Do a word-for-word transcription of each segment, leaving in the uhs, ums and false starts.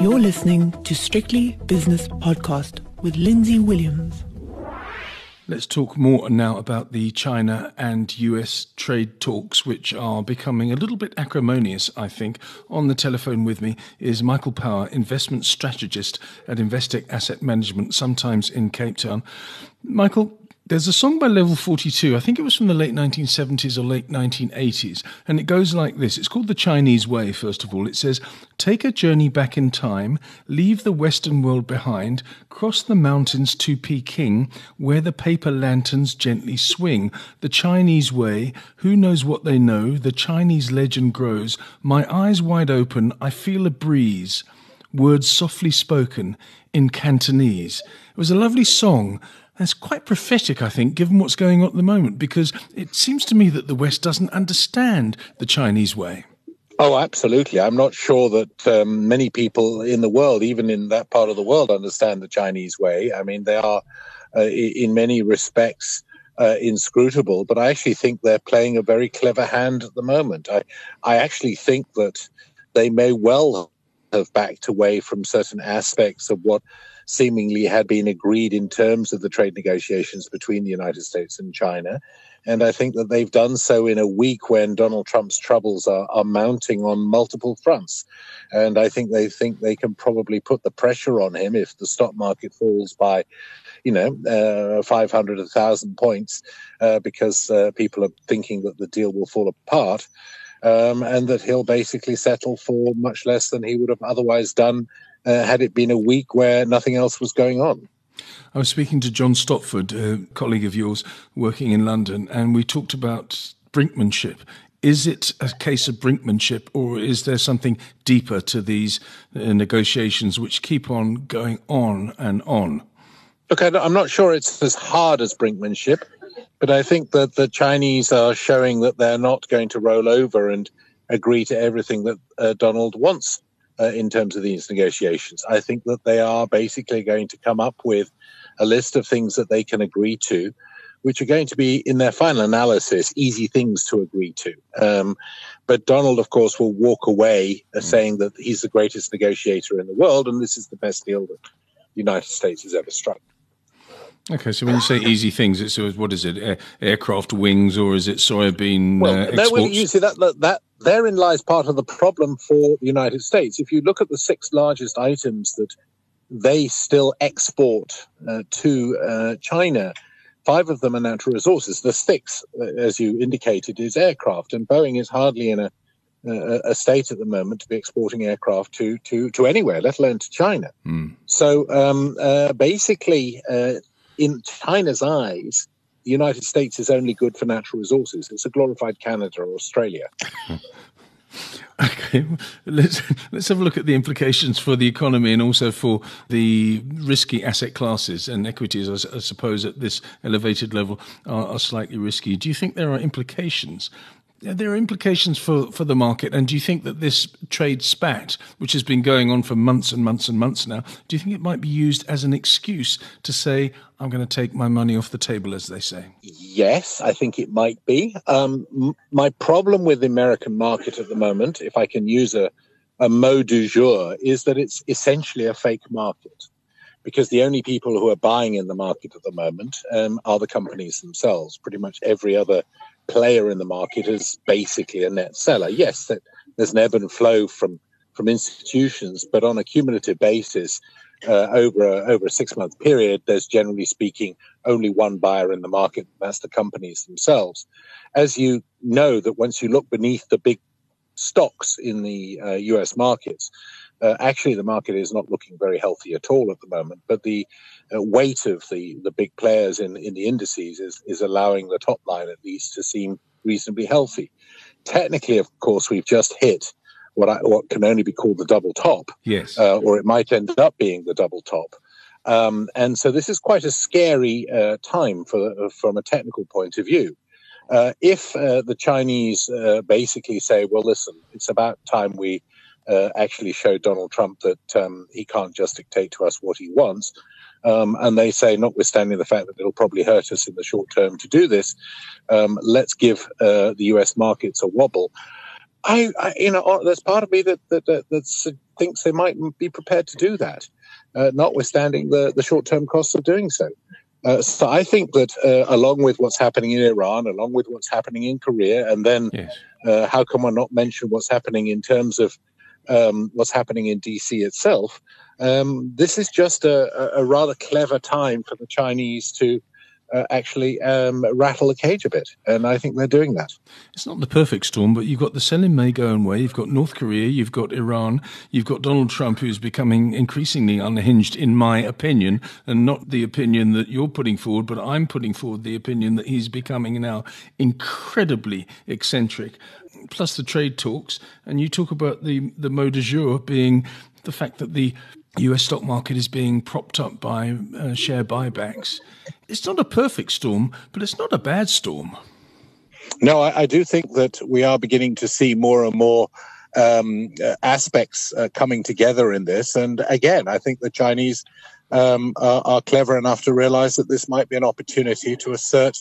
You're listening to Strictly Business Podcast with Lindsay Williams. Let's talk more now about the China and U S trade talks, which are becoming a little bit acrimonious, I think. On the telephone with me is Michael Power, investment strategist at Investec Asset Management, sometimes in Cape Town. Michael, there's a song by Level forty-two, I think it was from the late nineteen seventies or late nineteen eighties, and it goes like this. It's called The Chinese Way, first of all. It says, take a journey back in time, leave the Western world behind, cross the mountains to Peking, where the paper lanterns gently swing. The Chinese way, who knows what they know, the Chinese legend grows. My eyes wide open, I feel a breeze. Words softly spoken in Cantonese. It was a lovely song. That's quite prophetic, I think, given what's going on at the moment, because it seems to me that the West doesn't understand the Chinese way. Oh, absolutely. I'm not sure that um, many people in the world, even in that part of the world, understand the Chinese way. I mean, they are, uh, in many respects, uh, inscrutable, but I actually think they're playing a very clever hand at the moment. I, I actually think that they may well have backed away from certain aspects of what seemingly had been agreed in terms of the trade negotiations between the United States and China. And I think that they've done so in a week when Donald Trump's troubles are, are mounting on multiple fronts. And I think they think they can probably put the pressure on him if the stock market falls by, you know, uh, five hundred, one thousand points, uh, because uh, people are thinking that the deal will fall apart. Um, and that he'll basically settle for much less than he would have otherwise done uh, had it been a week where nothing else was going on. I was speaking to John Stopford, a colleague of yours working in London, and we talked about brinkmanship. Is it a case of brinkmanship, or is there something deeper to these uh, negotiations which keep on going on and on? Look, I'm not sure it's as hard as brinkmanship. But I think that the Chinese are showing that they're not going to roll over and agree to everything that uh, Donald wants uh, in terms of these negotiations. I think that they are basically going to come up with a list of things that they can agree to, which are going to be, in their final analysis, easy things to agree to. Um, but Donald, of course, will walk away uh, saying that he's the greatest negotiator in the world and this is the best deal that the United States has ever struck. Okay, so when you say easy things, it's what is it? Air, aircraft wings, or is it soybean well, uh, exports? Well, you see that, that that therein lies part of the problem for the United States. If you look at the six largest items that they still export uh, to uh, China, five of them are natural resources. The sixth, as you indicated, is aircraft, and Boeing is hardly in a Uh, a state at the moment to be exporting aircraft to to to anywhere, let alone to China. Mm. So um, uh, basically, uh, in China's eyes, the United States is only good for natural resources. It's a glorified Canada or Australia. Okay, let's let's have a look at the implications for the economy and also for the risky asset classes, and equities, I, I suppose, at this elevated level are, are slightly risky. Do you think there are implications? There are implications for, for the market, and do you think that this trade spat, which has been going on for months and months and months now, do you think it might be used as an excuse to say, I'm going to take my money off the table, as they say? Yes, I think it might be. Um, m- my problem with the American market at the moment, if I can use a, a mot du jour, is that it's essentially a fake market, because the only people who are buying in the market at the moment um, are the companies themselves. Pretty much every other player in the market is basically a net seller. Yes, that there's an ebb and flow from from institutions, but on a cumulative basis, uh, over a, over a six month period, there's generally speaking only one buyer in the market. And that's the companies themselves. As you know, that once you look beneath the big stocks in the uh, U S markets, uh, actually the market is not looking very healthy at all at the moment. But the uh, weight of the the big players in in the indices is is allowing the top line at least to seem reasonably healthy. Technically, of course, we've just hit what I, what can only be called the double top. Yes, uh, or it might end up being the double top. Um, and so this is quite a scary uh, time for from a technical point of view. Uh, if uh, the Chinese uh, basically say, well, listen, it's about time we uh, actually show Donald Trump that um, he can't just dictate to us what he wants, um, and they say, notwithstanding the fact that it'll probably hurt us in the short term to do this, um, let's give uh, the U S markets a wobble. I, I you know, there's part of me that that, that that thinks they might be prepared to do that, uh, notwithstanding the, the short-term costs of doing so. Uh, so I think that uh, along with what's happening in Iran, along with what's happening in Korea, and then yes. uh, how can one not mention what's happening in terms of um, what's happening in D C itself, um, this is just a, a rather clever time for the Chinese to Uh, actually um, rattle the cage a bit, and I think they're doing that. It's not the perfect storm, but you've got the selling may go away, you've got North Korea, you've got Iran, you've got Donald Trump, who's becoming increasingly unhinged, in my opinion, and not the opinion that you're putting forward, but I'm putting forward the opinion that he's becoming now incredibly eccentric, plus the trade talks. And you talk about the, the mot du jour being the fact that the U S stock market is being propped up by uh, share buybacks. It's not a perfect storm, but it's not a bad storm. No, I, I do think that we are beginning to see more and more um, aspects uh, coming together in this. And again, I think the Chinese um, are, are clever enough to realize that this might be an opportunity to assert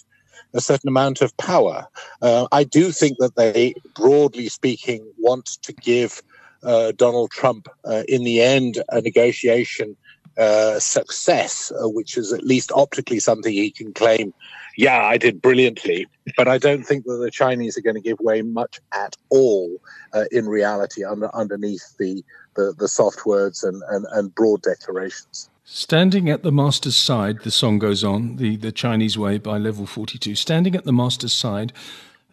a certain amount of power. Uh, I do think that they, broadly speaking, want to give Uh, Donald Trump, uh, in the end, a negotiation uh, success, uh, which is at least optically something he can claim, yeah, I did brilliantly. But I don't think that the Chinese are going to give way much at all uh, in reality under, underneath the, the, the soft words and, and, and broad declarations. Standing at the master's side, the song goes on, the, the Chinese Way by Level forty-two, standing at the master's side,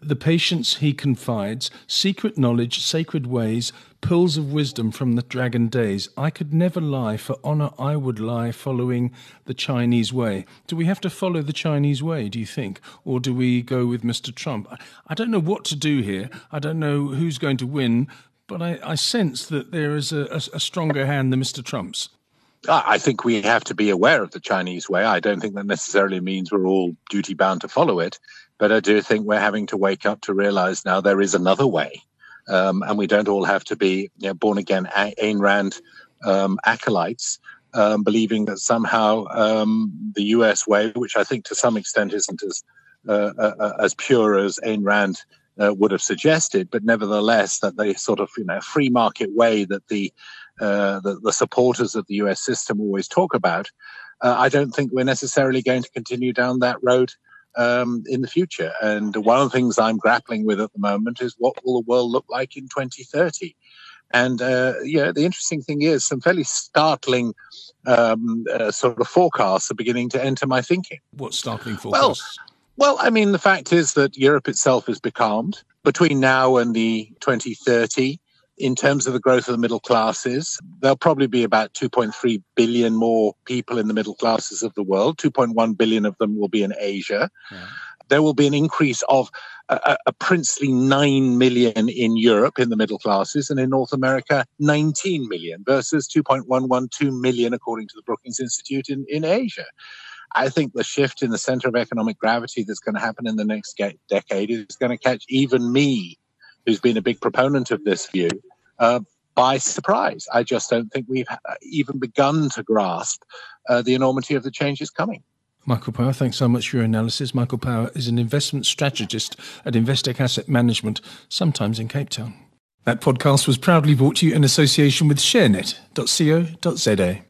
the patience he confides, secret knowledge, sacred ways, pearls of wisdom from the dragon days. I could never lie, for honour I would lie, following the Chinese way. Do we have to follow the Chinese way, do you think? Or do we go with Mister Trump? I don't know what to do here. I don't know who's going to win, but I, I sense that there is a, a, a stronger hand than Mister Trump's. I think we have to be aware of the Chinese way. I don't think that necessarily means we're all duty-bound to follow it. But I do think we're having to wake up to realize now there is another way. Um, and we don't all have to be you know, born-again Ayn Rand um, acolytes, um, believing that somehow um, the U S way, which I think to some extent isn't as, uh, uh, as pure as Ayn Rand uh, would have suggested, but nevertheless that the sort of you know free market way that the, uh, the, the supporters of the U S system always talk about, uh, I don't think we're necessarily going to continue down that road Um, in the future. And one of the things I'm grappling with at the moment is what will the world look like in twenty thirty? And uh, yeah, the interesting thing is some fairly startling um, uh, sort of forecasts are beginning to enter my thinking. What startling forecasts? Well, well, I mean, the fact is that Europe itself is becalmed. Between now and the twenty thirty, in terms of the growth of the middle classes, there'll probably be about two point three billion more people in the middle classes of the world. two point one billion of them will be in Asia. Yeah. There will be an increase of a, a princely nine million in Europe in the middle classes, and in North America, nineteen million versus two point one one two million, according to the Brookings Institute, in, in Asia. I think the shift in the center of economic gravity that's going to happen in the next ge- decade is going to catch even me, who's been a big proponent of this view, uh, by surprise. I just don't think we've even begun to grasp uh, the enormity of the changes coming. Michael Power, thanks so much for your analysis. Michael Power is an investment strategist at Investec Asset Management, sometimes in Cape Town. That podcast was proudly brought to you in association with ShareNet dot co dot za.